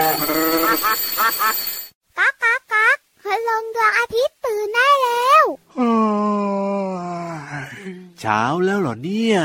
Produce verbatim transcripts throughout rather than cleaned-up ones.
ก๊ากก๊ากก๊ากคืนลงดวงอาทิตย์ตื่นได้แล้วเช้าแล้วเหรอเนี่ย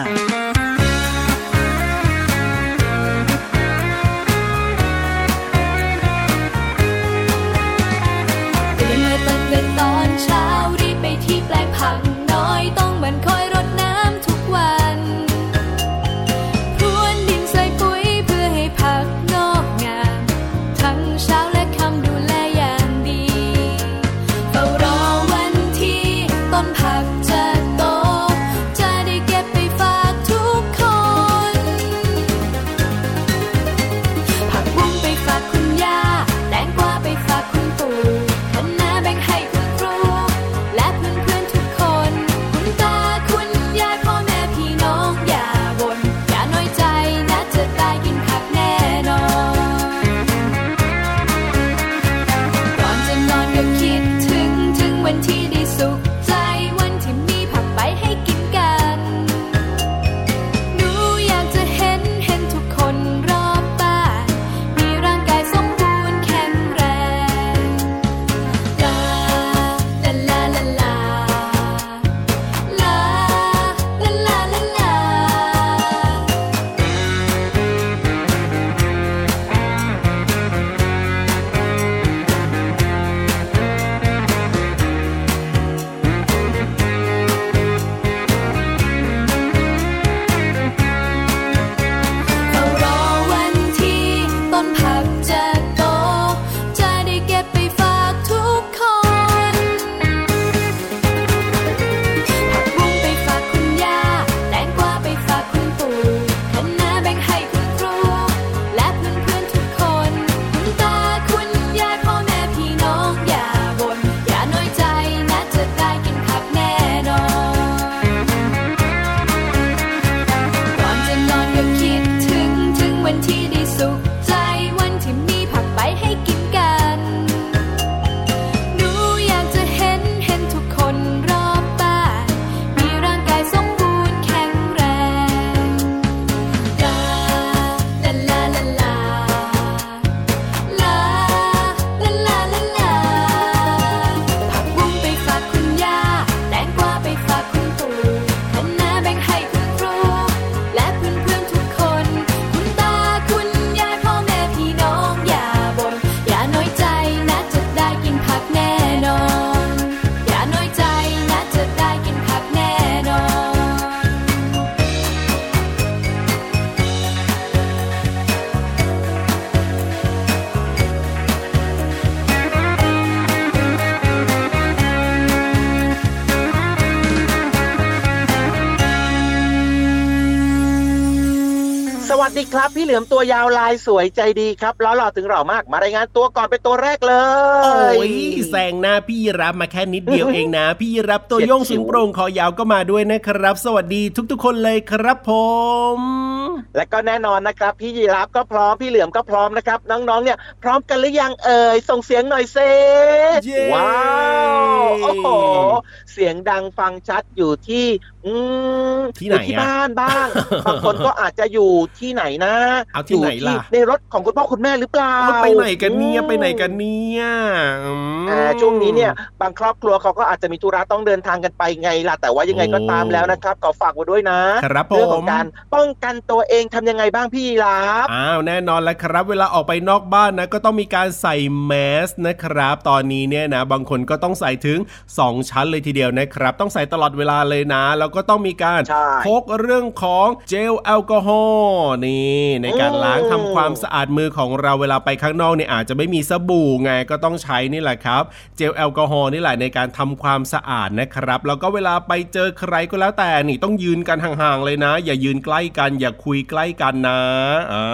ครับพี่เหลือมตัวยาวลายสวยใจดีครับล้อหล่อถึงหล่อมากมารายงานตัวก่อนเป็นตัวแรกเลยโอ้ยแซงหน้าพี่รับมาแค่นิดเดียวเองนะพี่รับตัวโยงสูงโปร่งคอยาวก็มาด้วยนะครับสวัสดีทุกๆคนเลยครับผมและก็แน่นอนนะครับพี่ยีรับก็พร้อมพี่เหลือมก็พร้อมนะครับน้องๆเนี่ยพร้อมกันหรือยังเอ่ยส่งเสียงหน่อยเซ่ว้าวโอ้โหเสียงดังฟังชัดอยู่ที่อืมที่ไหนที่บ้านบ้างบางคนก็อาจจะอยู่ที่ไหนนะเอาที่ไหนล่ะในรถของคุณพ่อคุณแม่หรือเปล่าไปไหนกันเนี่ยไปไหนกันเนี่ยอ่าช่วงนี้เนี่ยบางครอบครัวเขาก็อาจจะมีธุระต้องเดินทางกันไปไงล่ะแต่ว่ายังไงก็ตามแล้วนะครับขอฝากไว้ด้วยนะเรื่องของการป้องกันตัวเองทำยังไงบ้างพี่รับอ้าวแน่นอนแล้วครับเวลาออกไปนอกบ้านนะก็ต้องมีการใส่แมสนะครับตอนนี้เนี่ยนะบางคนก็ต้องใส่ถึงสองชั้นเลยทีเดียวนะครับต้องใส่ตลอดเวลาเลยนะแล้วก็ต้องมีการพกเรื่องของเจลแอลกอฮอล์นี่ในการล้างทำความสะอาดมือของเราเวลาไปข้างนอกเนี่ยอาจจะไม่มีสบู่ไงก็ต้องใช้นี่แหละครับเจลแอลกอฮอล์นี่แหละในการทำความสะอาดนะครับแล้วก็เวลาไปเจอใครก็แล้วแต่นี่ต้องยืนกันห่างๆเลยนะอย่ายืนใกล้กันอย่าคุยใกล้กันนะอ่า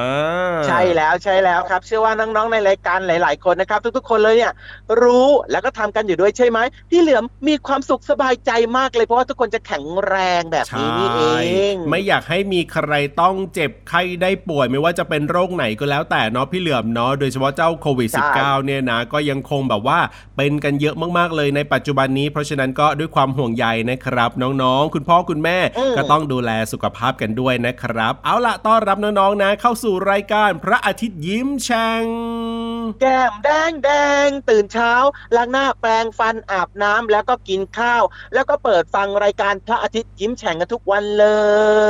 ใช่แล้วใช่แล้วครับเชื่อว่าน้องๆในรายการหลายๆคนนะครับทุกๆคนเลยเนี่ยรู้แล้วก็ทำกันอยู่ด้วยใช่ไหมพี่เหลือมมีความสุขสบายใจมากเลยเพราะว่าทุกคนจะแข็งแร แรงแบบนี้นี่เองไม่อยากให้มีใครต้องเจ็บไข้ได้ป่วยไม่ว่าจะเป็นโรคไหนก็แล้วแต่เนาะพี่เหลือมเนาะโดยเฉพาะเจ้าโควิด สิบเก้า เนี่ยนะก็ยังคงแบบว่าเป็นกันเยอะมากๆเลยในปัจจุบันนี้เพราะฉะนั้นก็ด้วยความห่วงใยนะครับน้องๆคุณพ่อคุณแม่ก็ต้องดูแลสุขภาพกันด้วยนะครับเอาล่ะต้อนรับน้องๆนะเข้าสู่รายการพระอาทิตย์ยิ้มแฉ่งแก้มแดงแดงตื่นเช้าล้างหน้าแปรงฟันอาบน้ำแล้วก็กินข้าวแล้วก็เปิดฟังรายการพระอาทิตย์ยิ้มแฉ่งกันทุกวันเล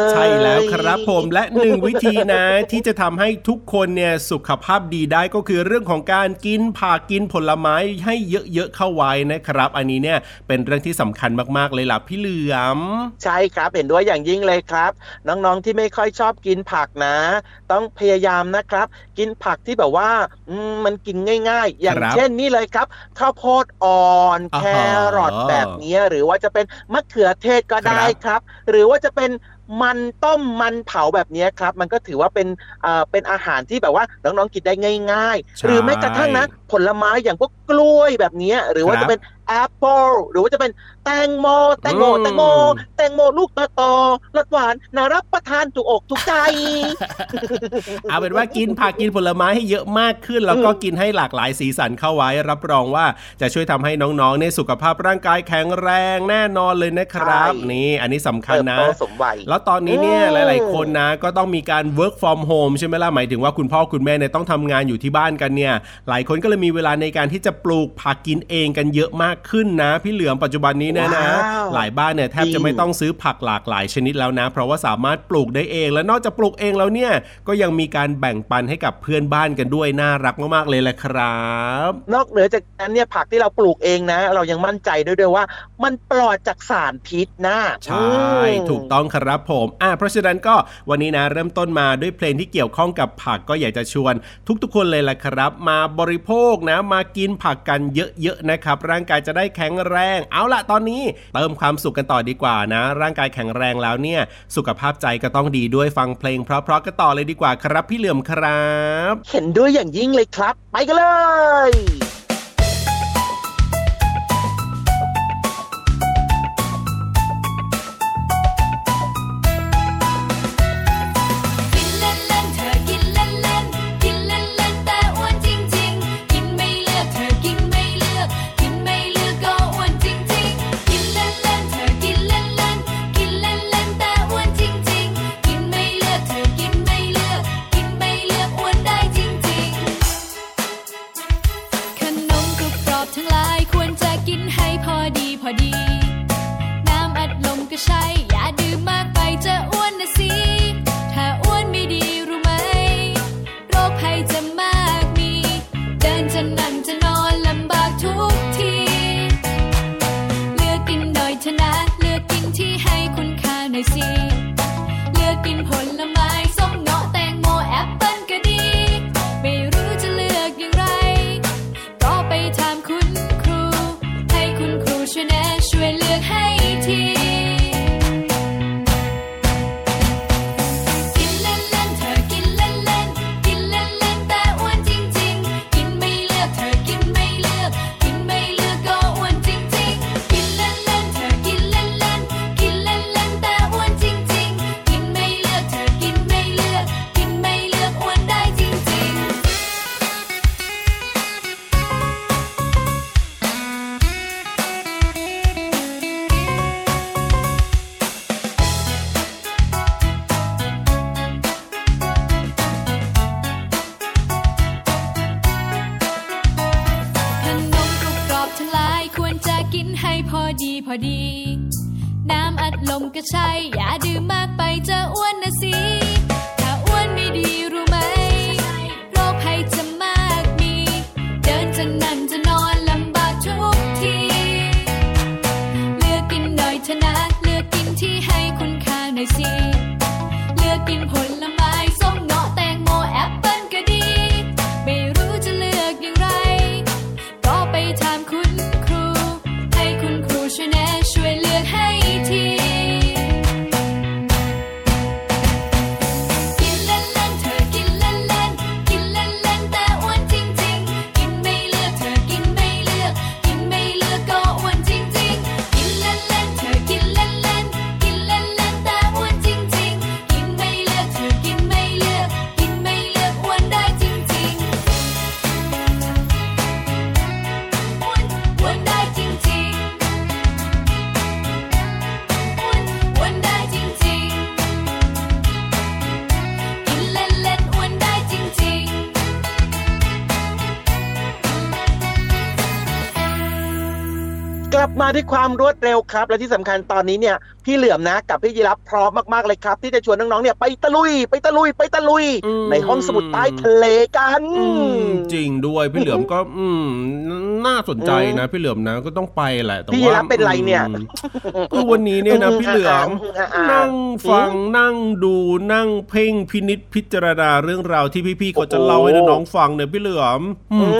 ยใช่แล้วครับผมและหนึ่ง วิธีนะที่จะทำให้ทุกคนเนี่ยสุขภาพดีได้ก็คือเรื่องของการกินผักกินผลไม้ให้เยอะๆเข้าไว้นะครับอันนี้เนี่ยเป็นเรื่องที่สำคัญมากๆเลยล่ะพี่เหลือมใช่ครับเห็นด้วยอย่างยิ่งเลยครับน้องๆที่ไม่ค่อยชอบกินผักนะต้องพยายามนะครับกินผักที่แบบว่ามันกินง่ายๆอย่างเช่นนี่เลยครับข้าวโพดอ่อนแครอทแบบนี้หรือว่าจะเป็นมะเขือเทศก็ได้ครับหรือว่าจะเป็นมันต้มมันเผาแบบนี้ครับมันก็ถือว่าเป็นเอ่อเป็นอาหารที่แบบว่าน้องๆกินได้ง่ายๆหรือแม้กระทั่งนะผลไม้อย่างพวกกล้วยแบบนี้หรือว่าจะเป็นแอปเปิลหรือว่าจะเป็นแตงโมแตงโมแตงโมแตงโมลูกตะตอรสหวานน่ารับประทานถูกอกถูกใจ เอาเป็นว่ากินผักกินผลไม้ให้เยอะมากขึ้นแล้วก็กินให้หลากหลายสีสันเข้าไว้รับรองว่าจะช่วยทำให้น้องๆในสุขภาพร่างกายแข็งแรงแน่นอนเลยนะครับนี่อันนี้สำคัญนะแล้วตอนนี้เนี่ยหลายๆคนนะก็ต้องมีการ work from home ใช่ไหมล่ะหมายถึงว่าคุณพ่อคุณแม่เนี่ยต้องทำงานอยู่ที่บ้านกันเนี่ยหลายคนก็เลยมีเวลาในการที่จะปลูกผักกินเองกันเยอะมากขึ้นนะพี่เหลือมปัจจุบันนี้เนี่ยนะหลายบ้านเนี่ยแทบจะไม่ต้องซื้อผักหลากหลายชนิดแล้วนะเพราะว่าสามารถปลูกได้เองและนอกจากปลูกเองแล้วเนี่ยก็ยังมีการแบ่งปันให้กับเพื่อนบ้านกันด้วยน่ารักมากๆเลยแหละครับนอกเหนือจากนั้นเนี่ยผักที่เราปลูกเองนะเรายังมั่นใจด้วยด้วยว่ามันปลอดจากสารพิษนะใช่ถูกต้องครับผมอ่ะเพราะฉะนั้นก็วันนี้นะเริ่มต้นมาด้วยเพลงที่เกี่ยวข้องกับผักก็อยากจะชวนทุกๆคนเลยแหละครับมาบริโภคนะมากินผักกันเยอะๆนะครับร่างกายจะได้แข็งแรงเอาล่ะตอนนี้เติมความสุขกันต่อดีกว่านะร่างกายแข็งแรงแล้วเนี่ยสุขภาพใจก็ต้องดีด้วยฟังเพลงเพราะๆกันต่อเลยดีกว่าครับพี่เหลือมครับเห็นด้วยอย่างยิ่งเลยครับไปกันเลยช่วยเลือกให้ที ลับมาด้วยความรวดเร็วครับและที่สำคัญตอนนี้เนี่ยพี่เหลื่อมนะกับพี่ยีรับพร้อมมากๆเลยครับที่จะชวนน้องๆเนี่ยไปตะลุยไปตะลุยไปตะลุยในห้องสมุดใต้ทะเลกันจริงด้วยพี่เหลื่อมก็น่าสนใจนะพี่เหลื่อมนะก็ต้องไปแหละแต่ว่าพี่ยีรับเป็นไรเนี่ยคือวันนี้เนี่ยนะพี่เหลื่อมนั่งฟังนั่งดูนั่งเพ่งพินิจพิจารณาเรื่องราวที่พี่ๆเขาจะเล่าให้น้องๆฟังเนี่ยพี่เหลื่อม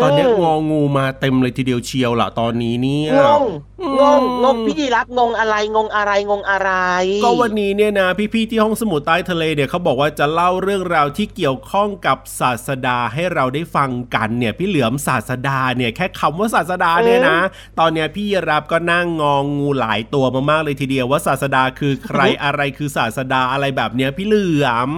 ตอนนี้งองูมาเต็มเลยทีเดียวเชียวล่ะตอนนี้เนี่ยงงงงงงพี่ยีรับงงอะไรงงอะไรงงอะไรก็วันนี้เนี่ยนะพี่ๆที่ห้องสมุดใต้ทะเลเนี่ยเขาบอกว่าจะเล่าเรื่องราวที่เกี่ยวข้องกับศาสดาให้เราได้ฟังกันเนี่ยพี่เหลือมศาสดาเนี่ยแค่คำว่าศาสดาเนี่ยนะตอนเนี้ยพี่ยีรับก็นั่งงองูหลายตัวมากๆเลยทีเดียวว่าศาสดาคือใครอะไรคือศาสดาอะไรแบบเนี้ยพี่เหลือม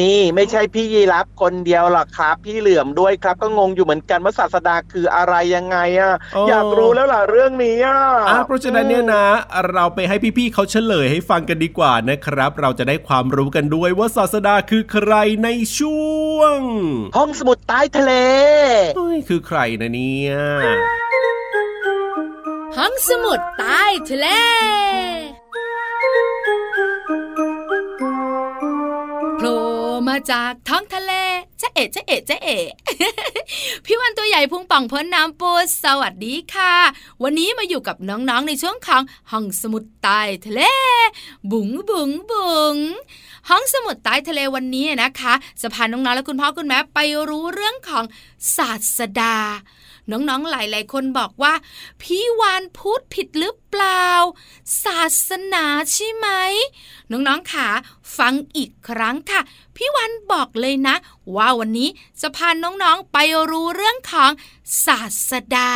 นี่ไม่ใช่พี่ยีรับคนเดียวหรอกครับพี่เหลือมด้วยครับก็งงอยู่เหมือนกันว่าศาสดาคืออะไรยังไงอ่ะอยากรู้แล้วล่ะเรื่องนี้อ่ะเพราะฉะนั้นเนี่ยนะเราไปให้พี่ๆเขาเฉลยให้ฟังกันดีกว่านะครับเราจะได้ความรู้กันด้วยว่าศาสดาคือใครในช่วงห้องสมุดใต้ทะเลเฮ้ยคือใครนะเนี่ยห้องสมุดใต้ทะเลโผล่มาจากท้องทะเลจ๊ะเอ๋จ๊ะเอ๋จ๊ะเอ๋พี่วันตัวใหญ่พุงป่องพ้นน้ำปูสวัสดีค่ะวันนี้มาอยู่กับน้องๆในช่วงของห้องสมุดใต้ทะเลบุ๋งบุ๋งบุ๋งห้องสมุดใต้ทะเลวันนี้นะคะจะพาน้องๆและคุณพ่อคุณแม่ไปรู้เรื่องของศาสดาน้องๆหลายๆคนบอกว่าพี่วานพูดผิดหรือเปล่าศาสนาใช่ไหมน้องๆค่ะฟังอีกครั้งค่ะพี่วานบอกเลยนะว่าวันนี้จะพาน้องๆไปรู้เรื่องของศาสดา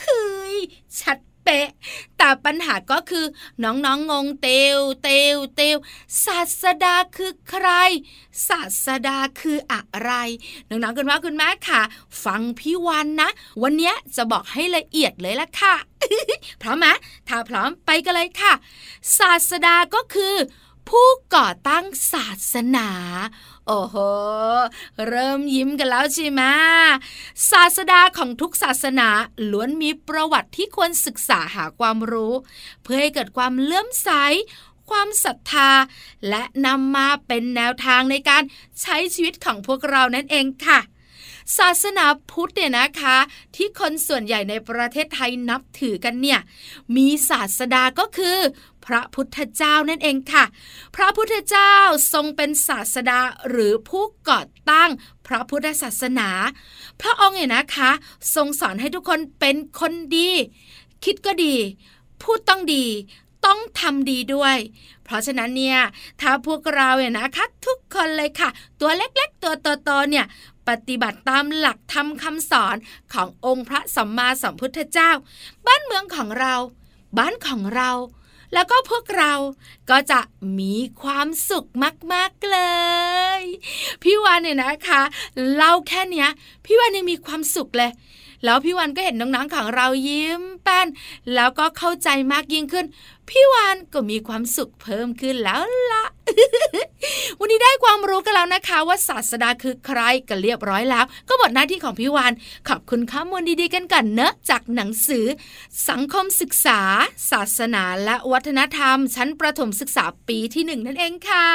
เฮ้ยชัดเป๊ะแต่ปัญหาก็คือน้องๆงงเตวเตวเตวศาสดาคือใครศาสดาคืออะไรน้องๆคุณพ่อคุณแม่ค่ะฟังพี่วันนะวันนี้จะบอกให้ละเอียดเลยละค่ะ พร้อมไหมถ้าพร้อมไปกันเลยค่ะศาสดาก็คือผู้ก่อตั้งศาสนาโอ้โหเริ่มยิ้มกันแล้วใช่ไหมศาสดาของทุกศาสนาล้วนมีประวัติที่ควรศึกษาหาความรู้เพื่อให้เกิดความเลื่อมใสความศรัทธาและนำมาเป็นแนวทางในการใช้ชีวิตของพวกเรานั่นเองค่ะศาสนาพุทธเนี่ยนะคะที่คนส่วนใหญ่ในประเทศไทยนับถือกันเนี่ยมีศาสดาก็คือพระพุทธเจ้านั่นเองค่ะพระพุทธเจ้าทรงเป็นศาสดาหรือผู้ก่อตั้งพระพุทธศาสนาพระองค์เนี่ยนะคะทรงสอนให้ทุกคนเป็นคนดีคิดก็ดีพูดต้องดีต้องทำดีด้วยเพราะฉะนั้นเนี่ยถ้าพวกเราเนี่ยนะคะทุกคนเลยค่ะตัวเล็กๆตัวโตๆเนี่ยปฏิบัติตามหลักธรรมคำสอนขององค์พระสัมมาสัมพุทธเจ้าบ้านเมืองของเราบ้านของเราแล้วก็พวกเราก็จะมีความสุขมากๆเลยพี่วานเนี่ยนะคะเล่าแค่เนี้ยพี่วานยังมีความสุขเลยแล้วพี่วานก็เห็นน้องๆของเรายิ้มแป้นแล้วก็เข้าใจมากยิ่งขึ้นพี่วานก็มีความสุขเพิ่มขึ้นแล้วล่ะ วันนี้ได้ความรู้กันแล้วนะคะว่าศาสดาคือใครกันเรียบร้อยแล้วก็หมดหน้าที่ของพี่วานขอบคุณข้อมูลดีๆกันก่อนเนอะจากหนังสือสังคมศึกษาศาสนาและวัฒนธรรมชั้นประถมศึกษาปีที่หนึ่งนั่นเองค่ะ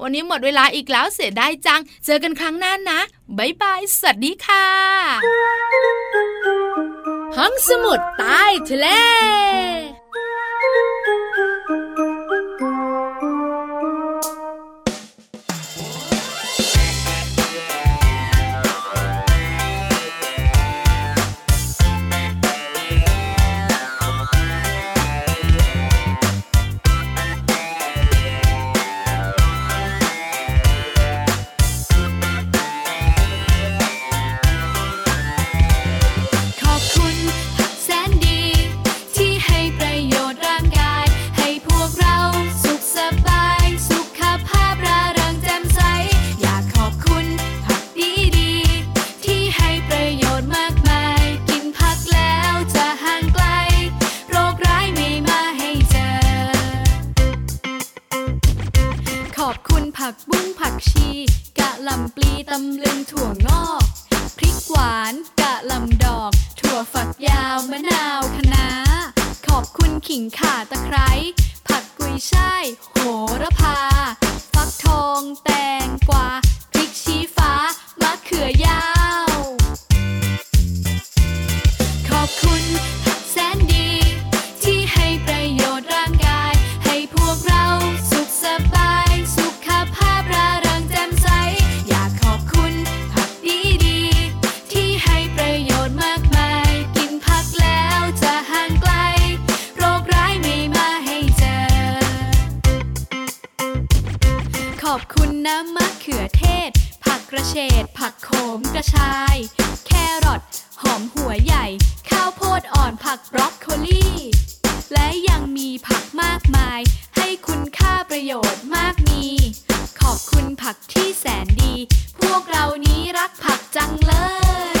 วันนี้หมดเวลาอีกแล้วเสียดายจังเจอกันครั้งหน้านะบ๊ายบายสวัสดีค่ะห้องสมุดใต้ทะเลกะหล่ำดอกถั่วฝักยาวมะนาวคะน้า ขิงข่าตะไคร้ผักกุยช่ายโหระพาฟักทองแตงกวาพริกชี้ฟ้ามะเขือยาวขอบคุณผักแสนดีที่ให้ประโยชน์ร่างกายให้พวกเราสุขสบายสุขภาพร่าเริงแจ่มใสอยากขอบคุณผักดีๆที่ให้ประโยชน์มากมายกินผักแล้วจะห่างไกลโรคร้ายไม่มาให้เจอขอบคุณน้ำมะเขือเทศผักกระเฉดผักโขมกระชายแครอทหอมหัวใหญ่ข้าวโพดอ่อนผักบรอกโคลีและยังมีผักมากมายให้คุณค่าประโยชน์มากมีขอบคุณผักที่แสนดีพวกเรานี้รักผักจังเลย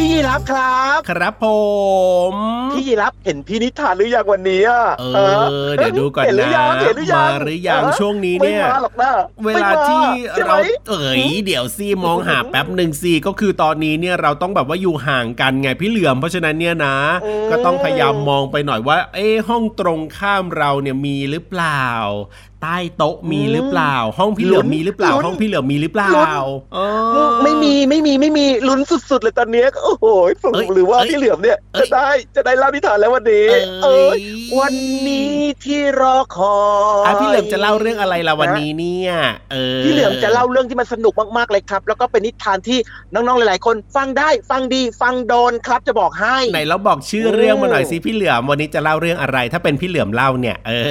พี่ยีรับครับครับผมพี่ยีรับเห็นพี่นิทานหรือยังวันนี้อ่ะเออเดี๋ยวดูก่อนนะเห็นหรือยังเห็นหรือยังมาหรือยังช่วงนี้เนี่ยเวลาที่เราเอ๋ยเดี๋ยวซี่มองหาแป๊บนึงซี่ก็คือตอนนี้เนี่ยเราต้องแบบว่าอยู่ห่างกันไงพี่เหลือมเพราะฉะนั้นเนี่ยนะก็ต้องพยายามมองไปหน่อยว่าเอ๊ะห้องตรงข้ามเราเนี่ยมีหรือเปล่าใต้โต๊ะมีหรือเปล่าห้องพี่เหลือมีหรือเปล่าห้องพี่เหลือมีหรือเปล่าเออไม่มีไม่มีไม่มีลุ้นสุดๆเลยตอนนี้โอ้โหหรือว่าพี่เหลือมเนี่ยจะได้จะได้เล่านิทานแล้ววันนี้เอ้ยวันนี้ที่รอคอยอ่ะพี่เหลือมจะเล่าเรื่องอะไรล่ะวันนี้เนี่ยเออพี่เหลือมจะเล่าเรื่องที่มันสนุกมากๆเลยครับแล้วก็เป็นนิทานที่น้องๆหลายๆคนฟังได้ฟังดีฟังโดนครับจะบอกให้ไหนเราบอกชื่อเรื่องมาหน่อยสิพี่เหลือมวันนี้จะเล่าเรื่องอะไรถ้าเป็นพี่เหลือมเล่าเนี่ยเออ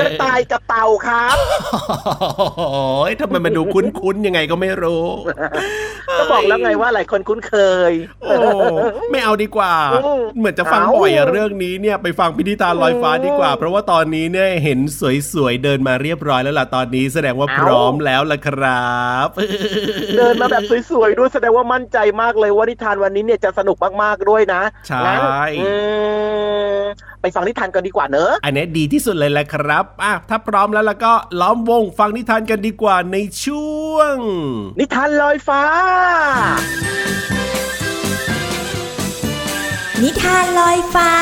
กระต่ายกับเต่าครับโอ้ยทำไมมันดูคุ้นๆยังไงก็ไม่รู้ก็บอกแล้วไงว่าหลายคนคุ้นเคยโอ้ไม่เอาดีกว่าเหมือนจะฟังบ่อยอะเรื่องนี้เนี่ยไปฟังพินิธานลอยฟ้าดีกว่าเพราะว่าตอนนี้เนี่ยเห็นสวยๆเดินมาเรียบร้อยแล้วล่ะตอนนี้แสดงว่าพร้อมแล้วล่ะครับเดินมาแบบสวยๆด้วยแสดงว่ามั่นใจมากเลยว่านิทานวันนี้เนี่ยจะสนุกมากๆด้วยนะใช่ไปฟังนิทานกันดีกว่าเนอะอันนี้ดีที่สุดเลยแหละครับอ่ะถ้าพร้อมแล้วแล้วก็ล้อมวงฟังนิทานกันดีกว่าในช่วงนิทานลอยฟ้านิทานลอยฟ้า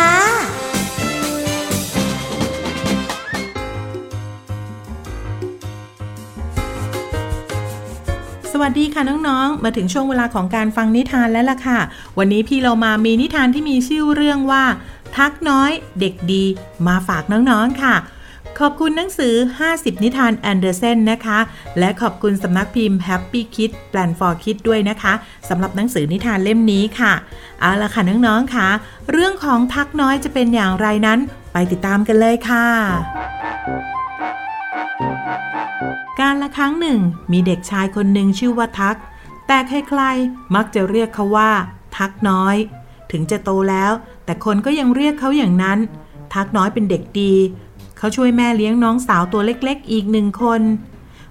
สวัสดีค่ะน้องๆมาถึงช่วงเวลาของการฟังนิทานแล้วล่ะค่ะวันนี้พี่เรามามีนิทานที่มีชื่อเรื่องว่าทักน้อยเด็กดีมาฝากน้องๆค่ะขอบคุณหนังสือห้าสิบนิทานแอนเดอร์เซนนะคะและขอบคุณสำนักพิมพ์ Happy Kids Plan for Kids ด้วยนะคะสำหรับหนังสือนิทานเล่มนี้ค่ะเอาล่ะค่ะน้องๆค่ะเรื่องของทักน้อยจะเป็นอย่างไรนั้นไปติดตามกันเลยค่ะการละครั้งหนึ่งมีเด็กชายคนหนึ่งชื่อว่าทักแต่ใครๆมักจะเรียกเขาว่าทักน้อยถึงจะโตแล้วแต่คนก็ยังเรียกเขาอย่างนั้นทักน้อยเป็นเด็กดีเขาช่วยแม่เลี้ยงน้องสาวตัวเล็กๆอีกหนึ่งคน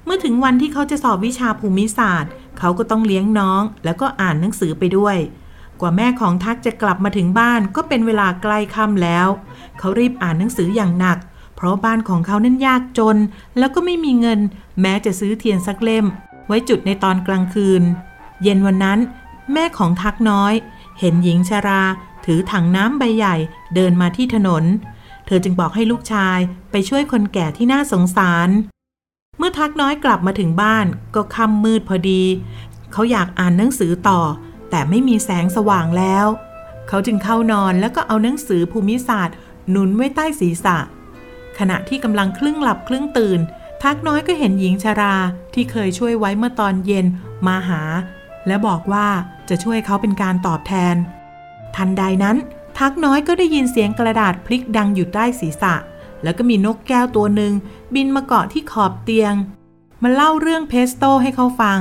เมื่อถึงวันที่เขาจะสอบวิชาภูมิศาสตร์เขาก็ต้องเลี้ยงน้องแล้วก็อ่านหนังสือไปด้วยกว่าแม่ของทักจะกลับมาถึงบ้านก็เป็นเวลาใกล้ค่ำแล้วเขารีบอ่านหนังสืออย่างหนักเพราะบ้านของเขานั้นยากจนแล้วก็ไม่มีเงินแม้จะซื้อเทียนสักเล่มไว้จุดในตอนกลางคืนเย็นวันนั้นแม่ของทักน้อยเห็นหญิงชราถือถังน้ำใบใหญ่เดินมาที่ถนนเธอจึงบอกให้ลูกชายไปช่วยคนแก่ที่น่าสงสารเมื่อทักน้อยกลับมาถึงบ้านก็ค่ำมืดพอดีเขาอยากอ่านหนังสือต่อแต่ไม่มีแสงสว่างแล้วเขาจึงเข้านอนแล้วก็เอาหนังสือภูมิศาสตร์หนุนไว้ใต้ศีรษะขณะที่กำลังครึ่งหลับครึ่งตื่นทักน้อยก็เห็นหญิงชราที่เคยช่วยไว้เมื่อตอนเย็นมาหา และบอกว่าจะช่วยเขาเป็นการตอบแทนทันใดนั้นทักน้อยก็ได้ยินเสียงกระดาษพลิกดังอยู่ใต้ศีรษะแล้วก็มีนกแก้วตัวหนึ่งบินมาเกาะที่ขอบเตียงมาเล่าเรื่องเพสโต้ให้เขาฟัง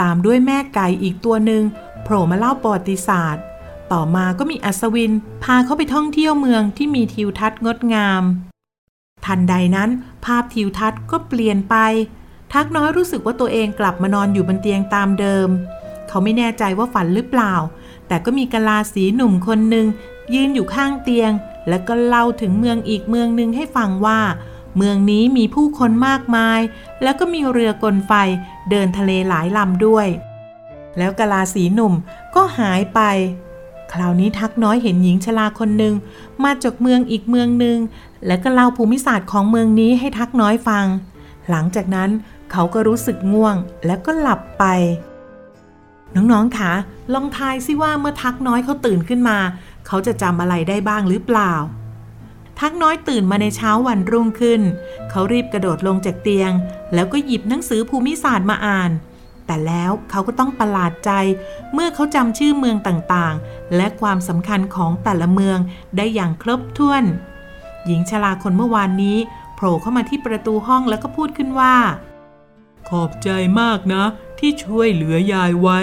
ตามด้วยแม่ไก่อีกตัวหนึ่งโผล่มาเล่าประวัติศาสตร์ต่อมาก็มีอัศวินพาเขาไปท่องเที่ยวเมืองที่มีทิวทัศน์งดงามทันใดนั้นภาพทิวทัศน์ก็เปลี่ยนไปทักน้อยรู้สึกว่าตัวเองกลับมานอนอยู่บนเตียงตามเดิมเขาไม่แน่ใจว่าฝันหรือเปล่าแต่ก็มีกะลาสีหนุ่มคนหนึ่งยืนอยู่ข้างเตียงแล้วก็เล่าถึงเมืองอีกเมืองหนึ่งให้ฟังว่าเมืองนี้มีผู้คนมากมายแล้วก็มีเรือกลไฟเดินทะเลหลายลำด้วยแล้วกะลาสีหนุ่มก็หายไปคราวนี้ทักน้อยเห็นหญิงชราคนหนึ่งมาจากเมืองอีกเมืองหนึ่งแล้วก็เล่าภูมิศาสตร์ของเมืองนี้ให้ทักน้อยฟังหลังจากนั้นเขาก็รู้สึกง่วงแล้วก็หลับไปน้องๆคะลองทายซิว่าเมื่อทักน้อยเขาตื่นขึ้นมาเขาจะจำอะไรได้บ้างหรือเปล่าทักน้อยตื่นมาในเช้าวันรุ่งขึ้นเขารีบกระโดดลงจากเตียงแล้วก็หยิบหนังสือภูมิศาสตร์มาอ่านแต่แล้วเขาก็ต้องประหลาดใจเมื่อเขาจำชื่อเมืองต่างๆและความสำคัญของแต่ละเมืองได้อย่างครบถ้วนหญิงชราคนเมื่อวานนี้โผล่เข้ามาที่ประตูห้องแล้วก็พูดขึ้นว่าขอบใจมากนะที่ช่วยเหลือยายไว้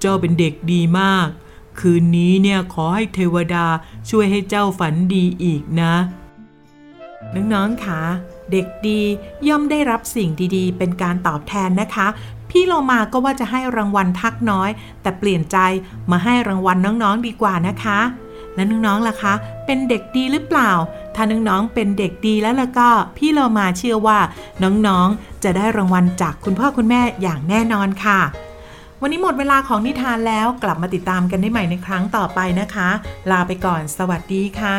เจ้าเป็นเด็กดีมากคืนนี้เนี่ยขอให้เทวดาช่วยให้เจ้าฝันดีอีกนะน้องๆค่ะเด็กดีย่อมได้รับสิ่งดีๆเป็นการตอบแทนนะคะพี่โลมาก็ว่าจะให้รางวัลทักน้อยแต่เปลี่ยนใจมาให้รางวัลน้องๆดีกว่านะคะแล้วน้องๆล่ะคะเป็นเด็กดีหรือเปล่าถ้าน้องๆเป็นเด็กดีแล้วล่ะก็พี่โลมาเชื่อว่าน้องๆจะได้รางวัลจากคุณพ่อคุณแม่อย่างแน่นอนค่ะวันนี้หมดเวลาของนิทานแล้วกลับมาติดตามกันได้ใหม่ในครั้งต่อไปนะคะลาไปก่อนสวัสดีค่ะ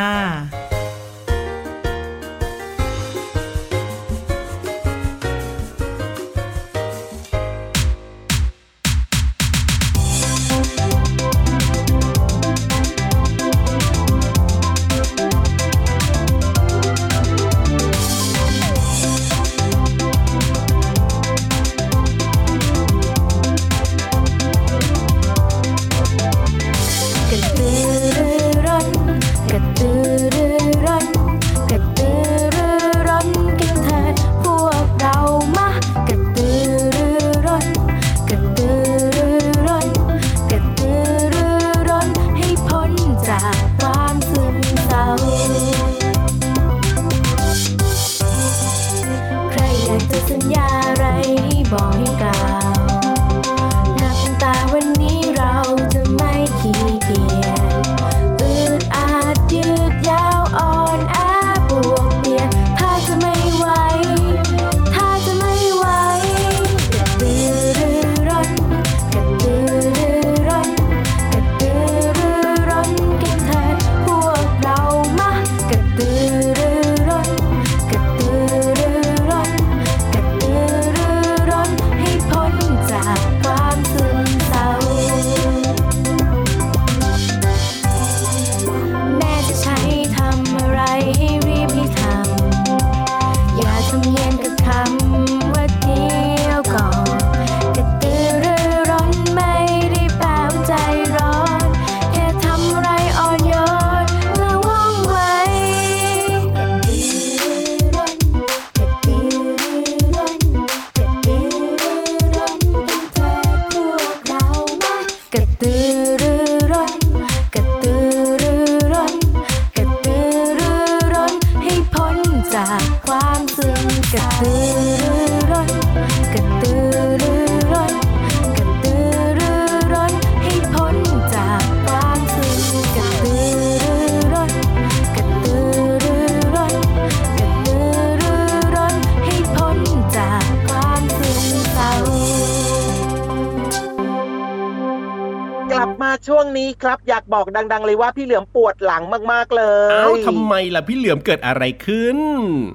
ช่วงนี้ครับอยากบอกดังๆเลยว่าพี่เหลือมปวดหลังมากๆเลยอ้าวทำไมล่ะพี่เหลือมเกิดอะไรขึ้น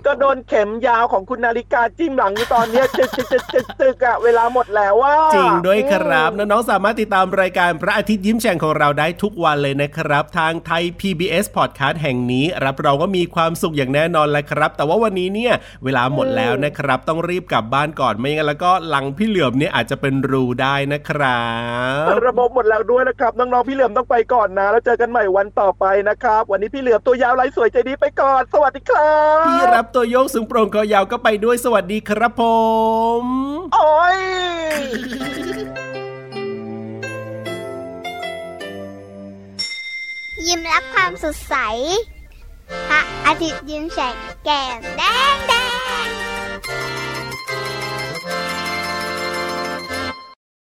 ก็โดนเข็มยาวของคุณนาฬิกาจิ้มหลังตอนนี้จึ๊กจึ๊กจึ๊กจึ๊กจึ๊กอะเวลาหมดแล้วว่าจริงด้วยครับน้องๆสามารถติดตามรายการพระอาทิตย์ยิ้มแฉ่งของเราได้ทุกวันเลยนะครับทางไทย พี บี เอส Podcast แห่งนี้รับรองว่ามีความสุขอย่างแน่นอนเลยครับแต่ว่าวันนี้เนี่ยเวลาหมดแล้วนะครับต้องรีบกลับบ้านก่อนไม่งั้นแล้วก็หลังพี่เหลือมเนี่ยอาจจะเป็นรูได้นะครับระบบหมดแล้วด้วยนะครับน้องๆพี่เหลือมต้องไปก่อนนะแล้วเจอกันใหม่วันต่อไปนะครับวันนี้พี่เหลือมตัวยาวลายสวยใจดีไปก่อนสวัสดีครับพี่รับตัวโยกสูงโปร่งคอยาวก็ไปด้วยสวัสดีครับผมโอ้ย ยิ้มรับความสดใสพระอาทิตย์ยิ้มแฉกแก้มแดง